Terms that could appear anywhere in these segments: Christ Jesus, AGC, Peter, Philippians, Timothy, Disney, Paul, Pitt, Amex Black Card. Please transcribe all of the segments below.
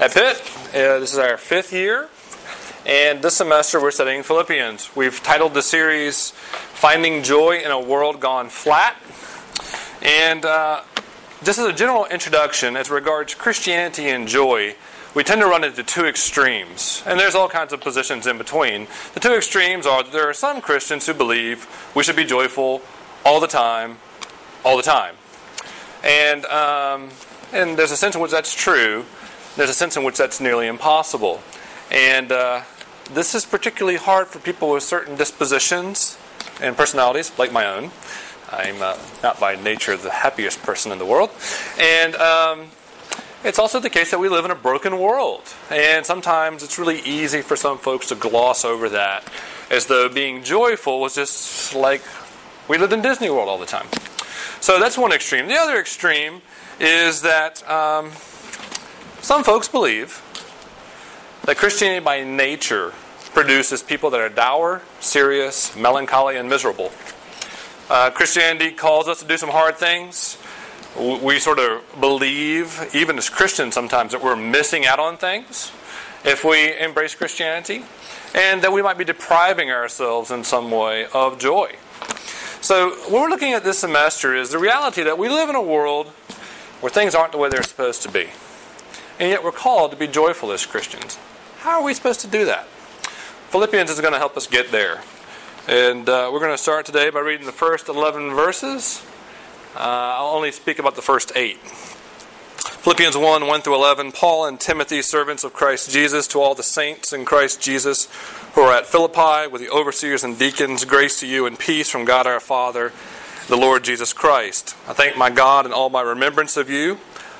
At Pitt, this is our fifth year, and this semester we're studying Philippians. We've titled the series, Finding Joy in a World Gone Flat. And just as a general introduction, as regards Christianity and joy, we tend to run into two extremes, and there's all kinds of positions in between. The two extremes are that there are some Christians who believe we should be joyful all the time. And there's a sense in which that's true. There's a sense in which that's nearly impossible. And this is particularly hard for people with certain dispositions and personalities, like my own. I'm not by nature the happiest person in the world. And it's also the case that we live in a broken world. And sometimes it's really easy for some folks to gloss over that as though being joyful was just like we lived in Disney World all the time. So that's one extreme. The other extreme is that some folks believe that Christianity by nature produces people that are dour, serious, melancholy, and miserable. Christianity calls us to do some hard things. We sort of believe, even as Christians sometimes, that we're missing out on things if we embrace Christianity, and that we might be depriving ourselves in some way of joy. So what we're looking at this semester is the reality that we live in a world where things aren't the way they're supposed to be. And yet we're called to be joyful as Christians. How are we supposed to do that? Philippians is going to help us get there. And we're going to start today by reading the first 11 verses. I'll only speak about the first 8. Philippians 1:1 through 11, Paul and Timothy, servants of Christ Jesus, to all the saints in Christ Jesus who are at Philippi, with the overseers and deacons, grace to you and peace from God our Father, the Lord Jesus Christ. I thank my God in all my remembrance of you,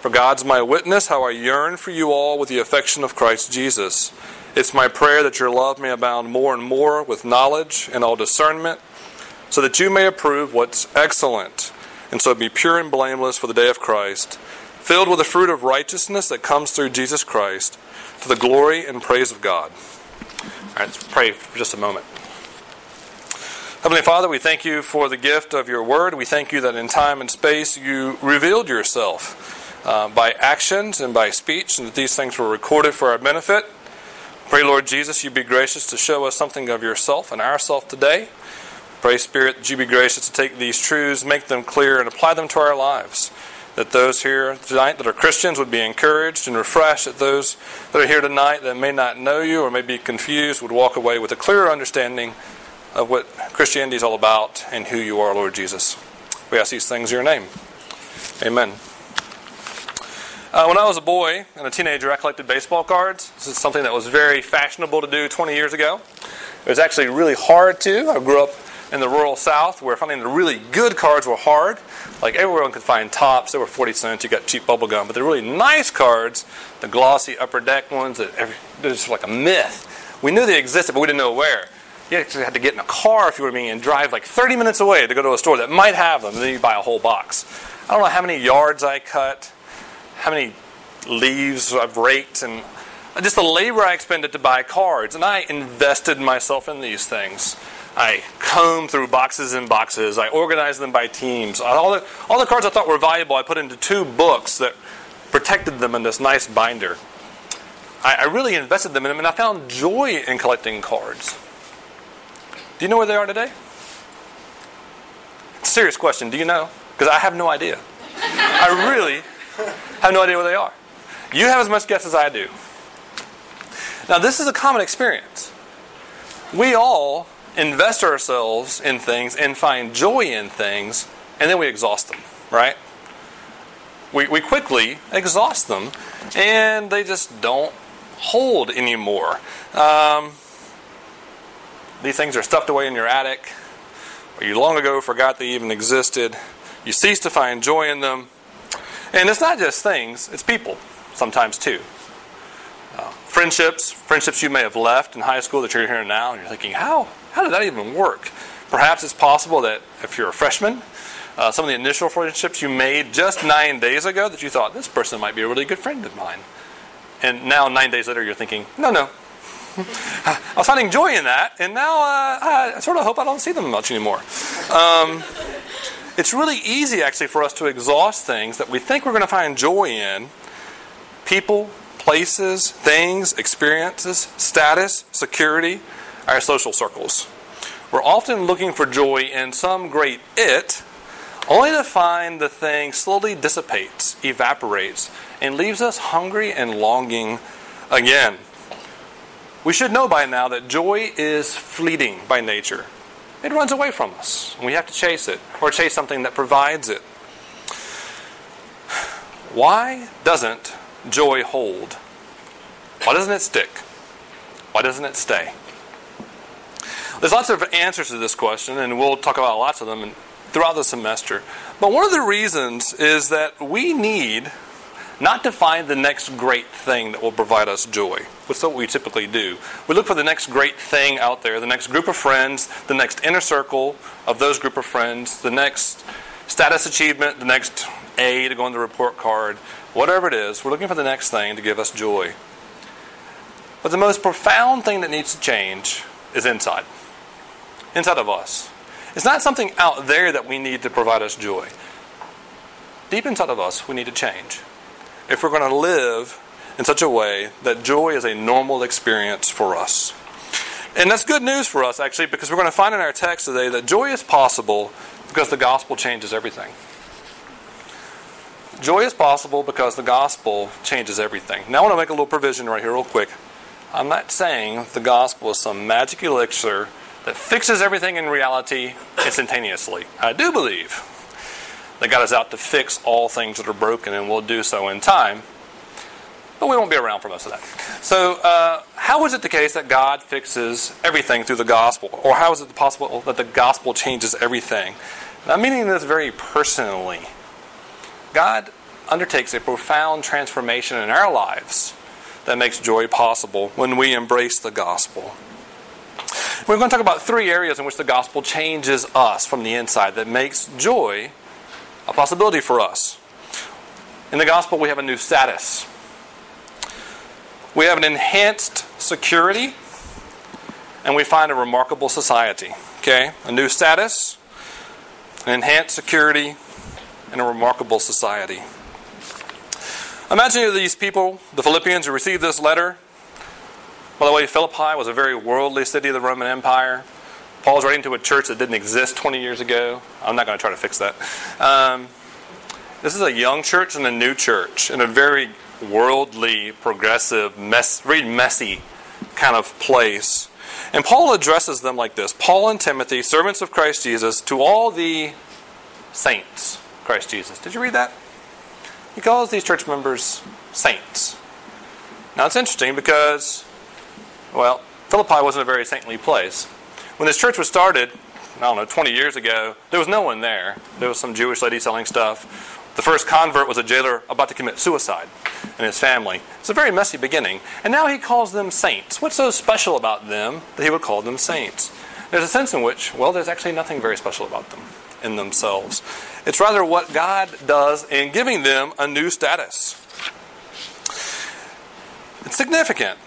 For God's my witness, how I yearn for you all with the affection of Christ Jesus. It's my prayer that your love may abound more and more with knowledge and all discernment, so that you may approve what's excellent, and so be pure and blameless for the day of Christ, filled with the fruit of righteousness that comes through Jesus Christ, to the glory and praise of God. All right, let's pray for just a moment. Heavenly Father, we thank you for the gift of your word. We thank you that in time and space you revealed yourself by actions and by speech, and that these things were recorded for our benefit. Pray, Lord Jesus, you be gracious to show us something of yourself and ourself today. Pray, Spirit, that you be gracious to take these truths, make them clear, and apply them to our lives, that those here tonight that are Christians would be encouraged and refreshed, that those that are here tonight that may not know you or may be confused would walk away with a clearer understanding of what Christianity is all about and who you are, Lord Jesus. We ask these things in your name. Amen. When I was a boy and a teenager, I collected baseball cards. This is something that was very fashionable to do 20 years ago. It was actually really hard to. I grew up in the rural South, where finding the really good cards were hard. Like, everyone could find tops. They were 40 cents. You got cheap bubble gum. But the really nice cards, the glossy upper deck ones, they're just like a myth. We knew they existed, but we didn't know where. You actually had to get in a car, if you were me, and drive like 30 minutes away to go to a store that might have them. And then you buy a whole box. I don't know how many yards I cut, how many leaves I've raked, and just the labor I expended to buy cards. And I invested myself in these things. I combed through boxes and boxes. I organized them by teams. All the cards I thought were valuable, I put into 2 books that protected them in this nice binder. I really invested them in them, and I found joy in collecting cards. Do you know where they are today? Serious question. Do you know? Because I have no idea. I really have no idea where they are. You have as much guess as I do. Now, this is a common experience. We all invest ourselves in things and find joy in things, and then we exhaust them, right? We quickly exhaust them, and they just don't hold anymore. These things are stuffed away in your attic, or you long ago forgot they even existed. You cease to find joy in them. And it's not just things, it's people sometimes too. Friendships you may have left in high school that you're here now, and you're thinking, how did that even work? Perhaps it's possible that if you're a freshman, some of the initial friendships you made just 9 days ago that you thought, this person might be a really good friend of mine. And now 9 days later you're thinking, no. I was finding joy in that, and now I sort of hope I don't see them much anymore. It's really easy, actually, for us to exhaust things that we think we're going to find joy in. People, places, things, experiences, status, security, our social circles. We're often looking for joy in some great it, only to find the thing slowly dissipates, evaporates, and leaves us hungry and longing again. We should know by now that joy is fleeting by nature. It runs away from us, and we have to chase it, or chase something that provides it. Why doesn't joy hold? Why doesn't it stick? Why doesn't it stay? There's lots of answers to this question, and we'll talk about lots of them throughout the semester. But one of the reasons is that we need not to find the next great thing that will provide us joy. That's what we typically do. We look for the next great thing out there, the next group of friends, the next inner circle of those group of friends, the next status achievement, the next A to go on the report card, whatever it is. We're looking for the next thing to give us joy. But the most profound thing that needs to change is inside of us. It's not something out there that we need to provide us joy. Deep inside of us, we need to change. If we're going to live in such a way that joy is a normal experience for us. And that's good news for us, actually, because we're going to find in our text today that joy is possible because the gospel changes everything. Joy is possible because the gospel changes everything. Now I want to make a little provision right here real quick. I'm not saying the gospel is some magic elixir that fixes everything in reality instantaneously. I do believe that God is out to fix all things that are broken, and will do so in time. But we won't be around for most of that. So how is it the case that God fixes everything through the gospel? Or how is it possible that the gospel changes everything? And I'm meaning this very personally. God undertakes a profound transformation in our lives that makes joy possible when we embrace the gospel. We're going to talk about three areas in which the gospel changes us from the inside that makes joy a possibility for us. In the gospel, we have a new status. We have an enhanced security, and we find a remarkable society. Okay? A new status, an enhanced security, and a remarkable society. Imagine these people, the Philippians, who received this letter. By the way, Philippi was a very worldly city of the Roman Empire. Paul's writing to a church that didn't exist 20 years ago. I'm not going to try to fix that. This is a young church and a new church in a very worldly, progressive, messy kind of place. And Paul addresses them like this. Paul and Timothy, servants of Christ Jesus, to all the saints, Christ Jesus. Did you read that? He calls these church members saints. Now it's interesting because, well, Philippi wasn't a very saintly place. When this church was started, 20 years ago, there was no one there. There was some Jewish lady selling stuff. The first convert was a jailer about to commit suicide and his family. It's a very messy beginning. And now he calls them saints. What's so special about them that he would call them saints? There's a sense in which, well, there's actually nothing very special about them in themselves. It's rather what God does in giving them a new status. It's significant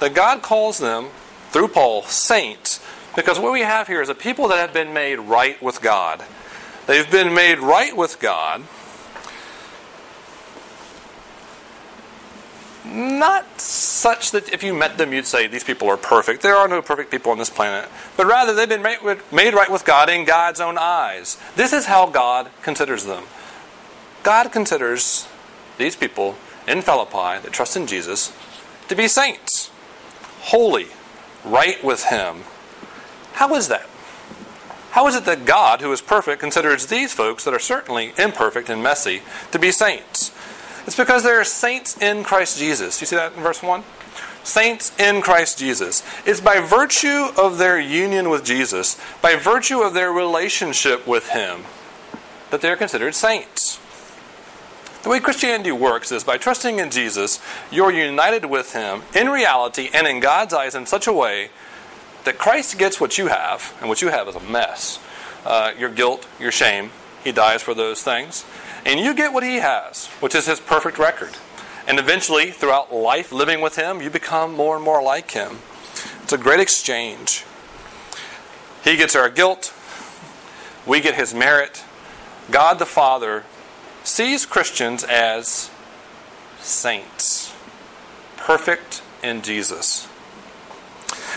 that God calls them, through Paul, saints. Because what we have here is a people that have been made right with God. They've been made right with God, not such that if you met them you'd say these people are perfect. There are no perfect people on this planet. But rather they've been made right with God in God's own eyes. This is how God considers them. God considers these people in Philippi that trust in Jesus to be saints. Holy. Right with Him. How is that? How is it that God, who is perfect, considers these folks that are certainly imperfect and messy to be saints? It's because they are saints in Christ Jesus. You see that in verse 1? Saints in Christ Jesus. It's by virtue of their union with Jesus, by virtue of their relationship with Him, that they are considered saints. The way Christianity works is by trusting in Jesus, you're united with Him in reality and in God's eyes in such a way that Christ gets what you have, and what you have is a mess. Your guilt, your shame, He dies for those things. And you get what He has, which is His perfect record. And eventually, throughout life, living with Him, you become more and more like Him. It's a great exchange. He gets our guilt. We get His merit. God the Father sees Christians as saints, perfect in Jesus.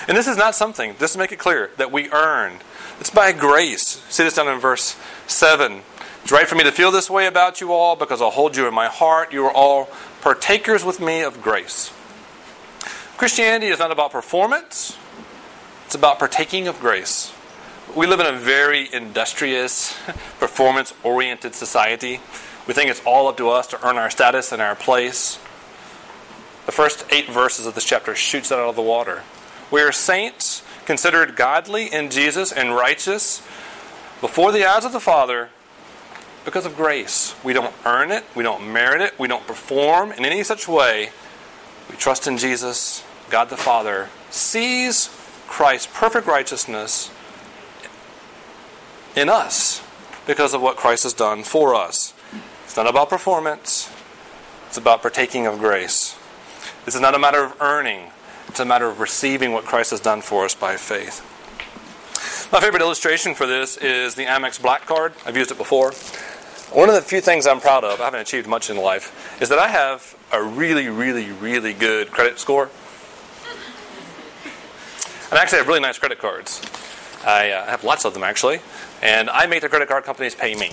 And this is not something, just to make it clear, that we earn. It's by grace. See this down in verse 7. It's right for me to feel this way about you all, because I'll hold you in my heart. You are all partakers with me of grace. Christianity is not about performance. It's about partaking of grace. We live in a very industrious, performance-oriented society. We think it's all up to us to earn our status and our place. The first 8 verses of this chapter shoots that out of the water. We are saints, considered godly in Jesus and righteous before the eyes of the Father because of grace. We don't earn it. We don't merit it. We don't perform in any such way. We trust in Jesus. God the Father sees Christ's perfect righteousness in us because of what Christ has done for us. It's not about performance. It's about partaking of grace. This is not a matter of earning. It's a matter of receiving what Christ has done for us by faith. My favorite illustration for this is the Amex Black Card. I've used it before. One of the few things I'm proud of, I haven't achieved much in life, is that I have a really, really, really good credit score. And I actually have really nice credit cards. I have lots of them, actually. And I make the credit card companies pay me.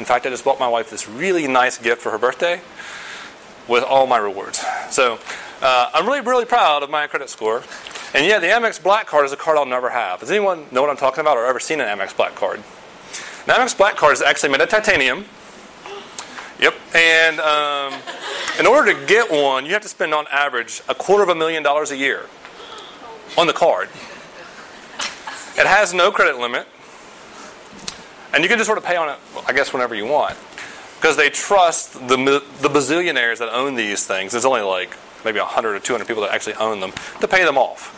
In fact, I just bought my wife this really nice gift for her birthday with all my rewards. So I'm really, really proud of my credit score. And yeah, the Amex Black Card is a card I'll never have. Does anyone know what I'm talking about or ever seen an Amex Black Card? An Amex Black Card is actually made of titanium. Yep. And in order to get one, you have to spend on average $250,000 a year on the card. It has no credit limit. And you can just sort of pay on it, I guess, whenever you want. Because they trust the bazillionaires that own these things. There's only like maybe 100 or 200 people that actually own them, to pay them off.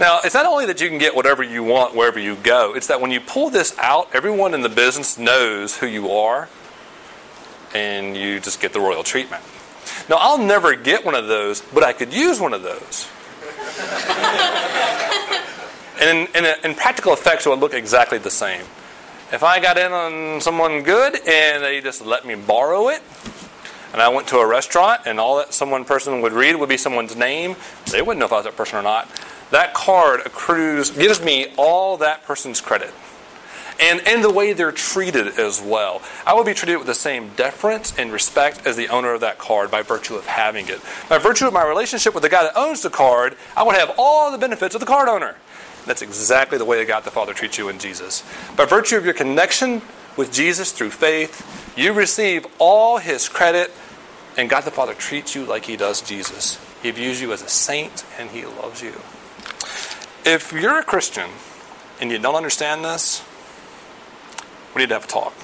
Now, it's not only that you can get whatever you want wherever you go. It's that when you pull this out, everyone in the business knows who you are. And you just get the royal treatment. Now, I'll never get one of those, but I could use one of those. And in practical effects, it would look exactly the same. If I got in on someone good and they just let me borrow it, and I went to a restaurant and all that person would read would be someone's name, they wouldn't know if I was that person or not. That card gives me all that person's credit. And the way they're treated as well. I will be treated with the same deference and respect as the owner of that card by virtue of having it. By virtue of my relationship with the guy that owns the card, I would have all the benefits of the card owner. That's exactly the way that God the Father treats you in Jesus. By virtue of your connection with Jesus through faith, you receive all His credit, and God the Father treats you like He does Jesus. He views you as a saint, and He loves you. If you're a Christian and you don't understand this, we need to have a talk.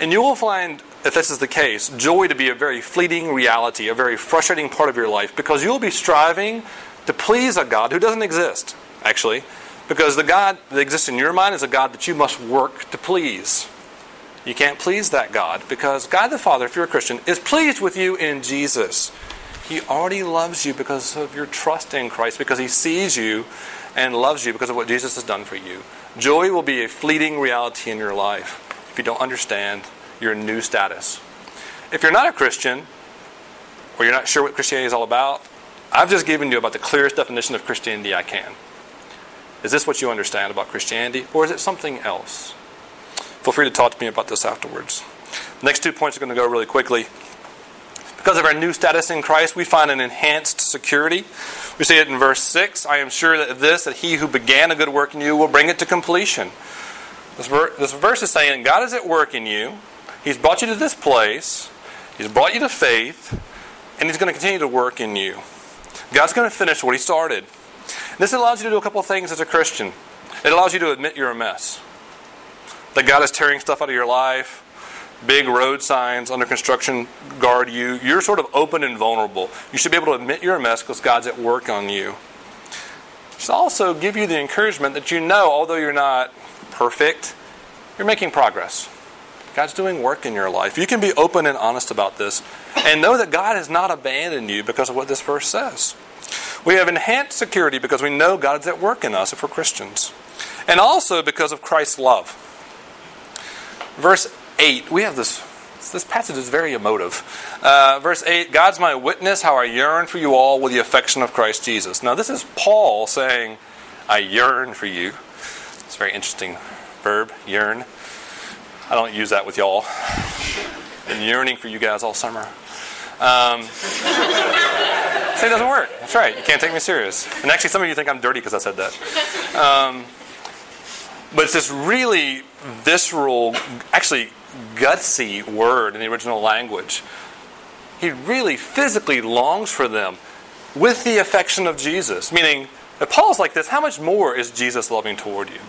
And you will find, if this is the case, joy to be a very fleeting reality, a very frustrating part of your life, because you'll be striving to please a God who doesn't exist, actually, because the God that exists in your mind is a God that you must work to please. You can't please that God, because God the Father, if you're a Christian, is pleased with you in Jesus. He already loves you because of your trust in Christ, because He sees you and loves you because of what Jesus has done for you. Joy will be a fleeting reality in your life if you don't understand your new status. If you're not a Christian, or you're not sure what Christianity is all about, I've just given you about the clearest definition of Christianity I can. Is this what you understand about Christianity, or is it something else? Feel free to talk to me about this afterwards. The next 2 points are going to go really quickly. Because of our new status in Christ, we find an enhanced security. We see it in verse 6. I am sure that He who began a good work in you will bring it to completion. This verse is saying God is at work in you. He's brought you to this place. He's brought you to faith. And He's going to continue to work in you. God's going to finish what He started. This allows you to do a couple of things as a Christian. It allows you to admit you're a mess. That God is tearing stuff out of your life. big road signs under construction guard you. You're sort of open and vulnerable. You should be able to admit you're a mess because God's at work on you. It should also give you the encouragement that you know, although you're not perfect, you're making progress. God's doing work in your life. You can be open and honest about this and know that God has not abandoned you because of what this verse says. We have enhanced security because we know God's at work in us if we're Christians. And also because of Christ's love. Verse 8, we have this passage is very emotive. Verse 8, God's my witness how I yearn for you all with the affection of Christ Jesus. Now this is Paul saying, I yearn for you. It's a very interesting verb, yearn. I don't use that with y'all. I've been yearning for you guys all summer. It doesn't work. That's right. You can't take me serious. And actually, some of you think I'm dirty because I said that. But it's this really visceral, actually gutsy word in the original language. He really physically longs for them with the affection of Jesus. Meaning, if Paul's like this, how much more is Jesus loving toward you?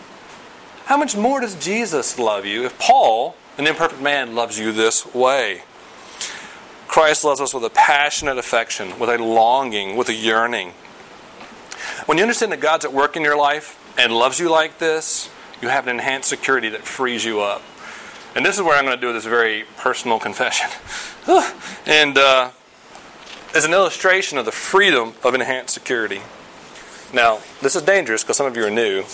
How much more does Jesus love you if Paul, an imperfect man, loves you this way? Christ loves us with a passionate affection, with a longing, with a yearning. When you understand that God's at work in your life and loves you like this, you have an enhanced security that frees you up. And this is where I'm going to do this very personal confession. And as an illustration of the freedom of enhanced security. Now, this is dangerous because some of you are new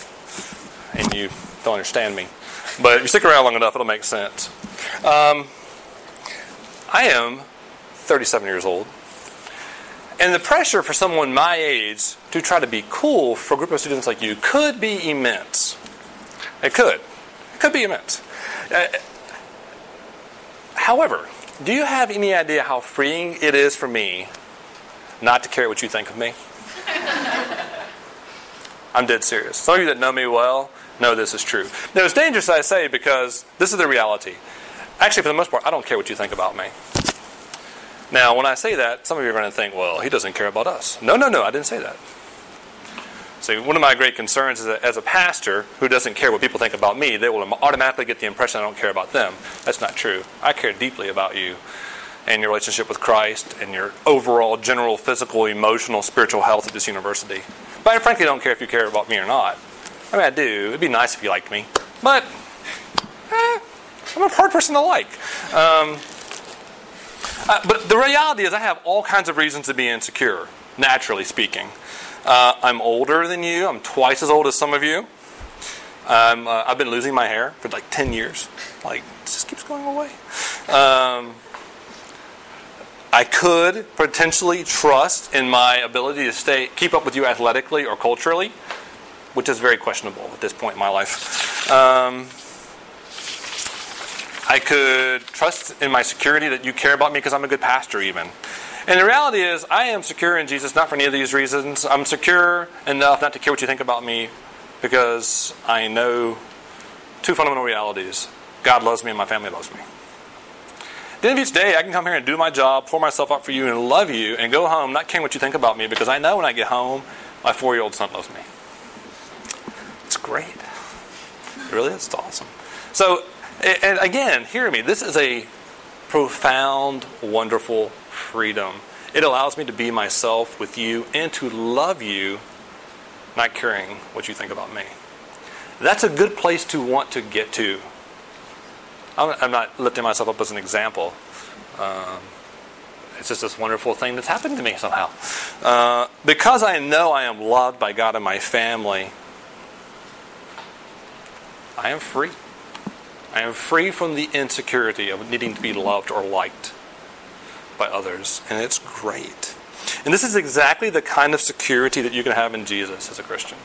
and you don't understand me. But if you stick around long enough, it'll make sense. I am 37 years old. And the pressure for someone my age to try to be cool for a group of students like you could be immense. It could. It could be immense. However, do you have any idea how freeing it is for me not to care what you think of me? I'm dead serious. Some of you that know me well know this is true. Now, it's dangerous, I say, because this is the reality. Actually, for the most part, I don't care what you think about me. Now, when I say that, some of you are going to think, well, he doesn't care about us. No, I didn't say that. See, one of my great concerns is that as a pastor who doesn't care what people think about me, they will automatically get the impression I don't care about them. That's not true. I care deeply about you and your relationship with Christ and your overall general physical, emotional, spiritual health at this university. But I frankly don't care if you care about me or not. I mean, I do. It'd be nice if you liked me. But, I'm a hard person to like. But the reality is I have all kinds of reasons to be insecure, naturally speaking. I'm older than you. I'm twice as old as some of you. I've been losing my hair for like 10 years. Like, it just keeps going away. I could potentially trust in my ability to keep up with you athletically or culturally, which is very questionable at this point in my life. I could trust in my security that you care about me because I'm a good pastor even. And the reality is, I am secure in Jesus, not for any of these reasons. I'm secure enough not to care what you think about me because I know two fundamental realities. God loves me and my family loves me. At the end of each day, I can come here and do my job, pour myself up for you and love you and go home not caring what you think about me because I know when I get home, my 4-year-old son loves me. It's great. It really is. It's awesome. So, and again, hear me, this is a profound, wonderful freedom. It allows me to be myself with you and to love you, not caring what you think about me. That's a good place to want to get to. I'm not lifting myself up as an example. It's just this wonderful thing that's happened to me somehow. Because I know I am loved by God and my family, I am free. I am free from the insecurity of needing to be loved or liked by others. And it's great. And this is exactly the kind of security that you can have in Jesus as a Christian.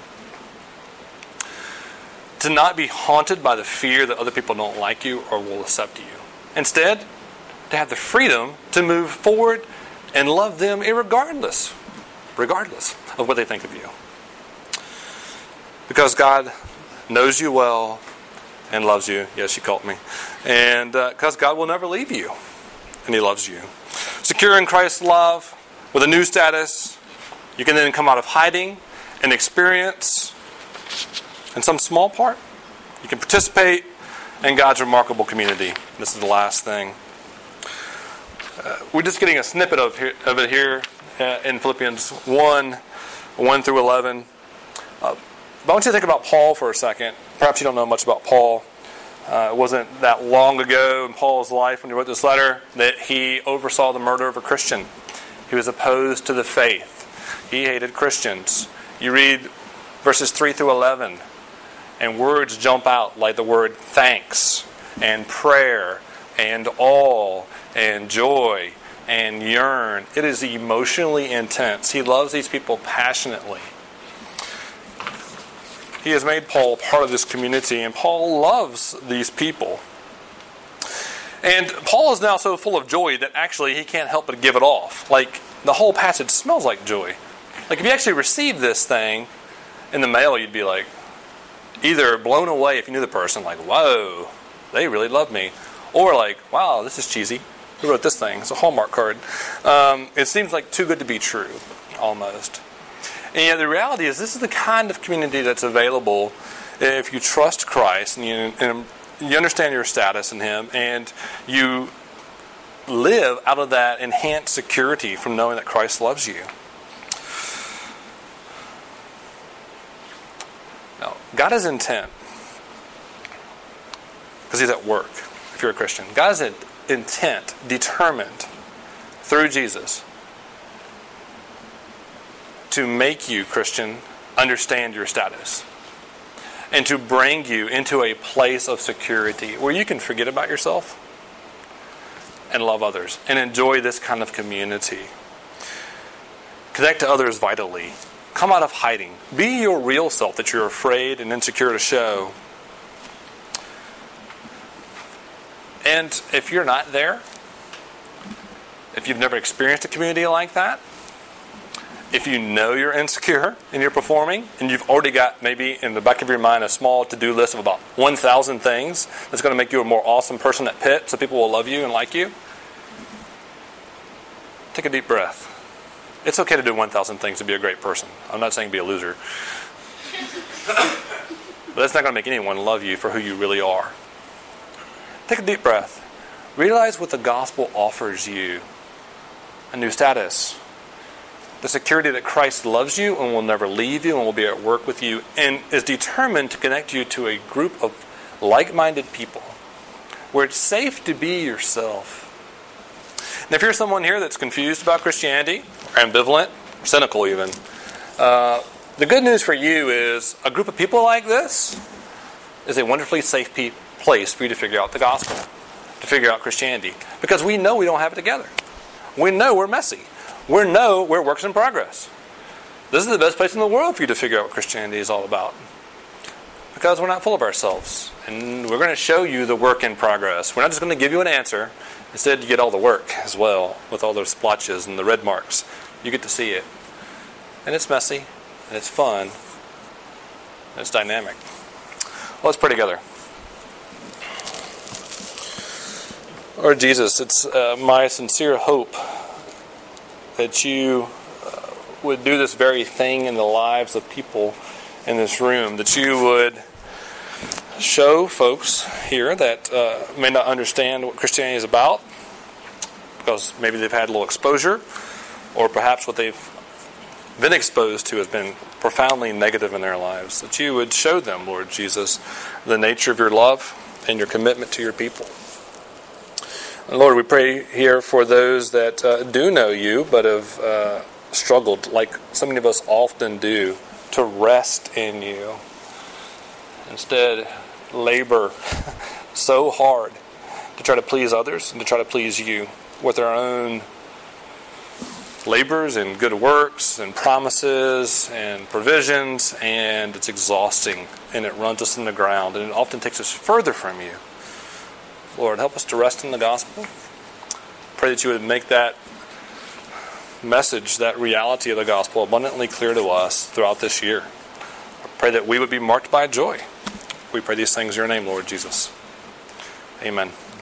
To not be haunted by the fear that other people don't like you or will accept you. Instead, to have the freedom to move forward and love them regardless of what they think of you. Because God knows you well and loves you. Yes, you caught me. And because God will never leave you. And He loves you. Secure in Christ's love, with a new status, you can then come out of hiding and experience, in some small part, you can participate and God's remarkable community. This is the last thing. We're just getting a snippet of it here in Philippians 1 through 11. But I want you to think about Paul for a second. Perhaps you don't know much about Paul. It wasn't that long ago in Paul's life when he wrote this letter that he oversaw the murder of a Christian. He was opposed to the faith. He hated Christians. You read verses 3 through 11, and words jump out like the word thanks and prayer and awe and joy and yearn. It is emotionally intense. He loves these people passionately. He has made Paul part of this community, and Paul loves these people. And Paul is now so full of joy that actually he can't help but give it off. Like, the whole passage smells like joy. Like, if you actually received this thing in the mail, you'd be like, either blown away if you knew the person, like, whoa, they really love me. Or like, wow, this is cheesy. Who wrote this thing? It's a Hallmark card. It seems like too good to be true, almost. And yet the reality is this is the kind of community that's available if you trust Christ and you understand your status in Him and you live out of that enhanced security from knowing that Christ loves you. Now, God is intent, because He's at work. If you're a Christian, God's intent, determined through Jesus to make you, Christian, understand your status and to bring you into a place of security where you can forget about yourself and love others and enjoy this kind of community. Connect to others vitally. Come out of hiding. Be your real self that you're afraid and insecure to show. And if you're not there, if you've never experienced a community like that, if you know you're insecure and you're performing, and you've already got maybe in the back of your mind a small to-do list of about 1,000 things that's going to make you a more awesome person at Pitt so people will love you and like you, take a deep breath. It's okay to do 1,000 things to be a great person. I'm not saying be a loser. But that's not going to make anyone love you for who you really are. Take a deep breath. Realize what the gospel offers you. A new status. The security that Christ loves you and will never leave you and will be at work with you and is determined to connect you to a group of like-minded people where it's safe to be yourself. And if you're someone here that's confused about Christianity, or ambivalent, or cynical even, the good news for you is a group of people like this is a wonderfully safe place for you to figure out the gospel, to figure out Christianity. Because we know we don't have it together. We know we're messy. We know we're works in progress. This is the best place in the world for you to figure out what Christianity is all about. Because we're not full of ourselves. And we're going to show you the work in progress. We're not just going to give you an answer. Instead, you get all the work as well, with all those splotches and the red marks. You get to see it. And it's messy. And it's fun. And it's dynamic. Well, let's pray together. Lord Jesus, it's my sincere hope that you would do this very thing in the lives of people in this room, that you would show folks here that may not understand what Christianity is about because maybe they've had a little exposure, or perhaps what they've been exposed to has been profoundly negative in their lives, that you would show them, Lord Jesus, the nature of your love and your commitment to your people. Lord, we pray here for those that do know you, but have struggled, like so many of us often do, to rest in you. Instead, labor so hard to try to please others and to try to please you with their own labors and good works and promises and provisions, and it's exhausting and it runs us in the ground and it often takes us further from you. Lord, help us to rest in the gospel. Pray that you would make that message, that reality of the gospel, abundantly clear to us throughout this year. Pray that we would be marked by joy. We pray these things in your name, Lord Jesus. Amen.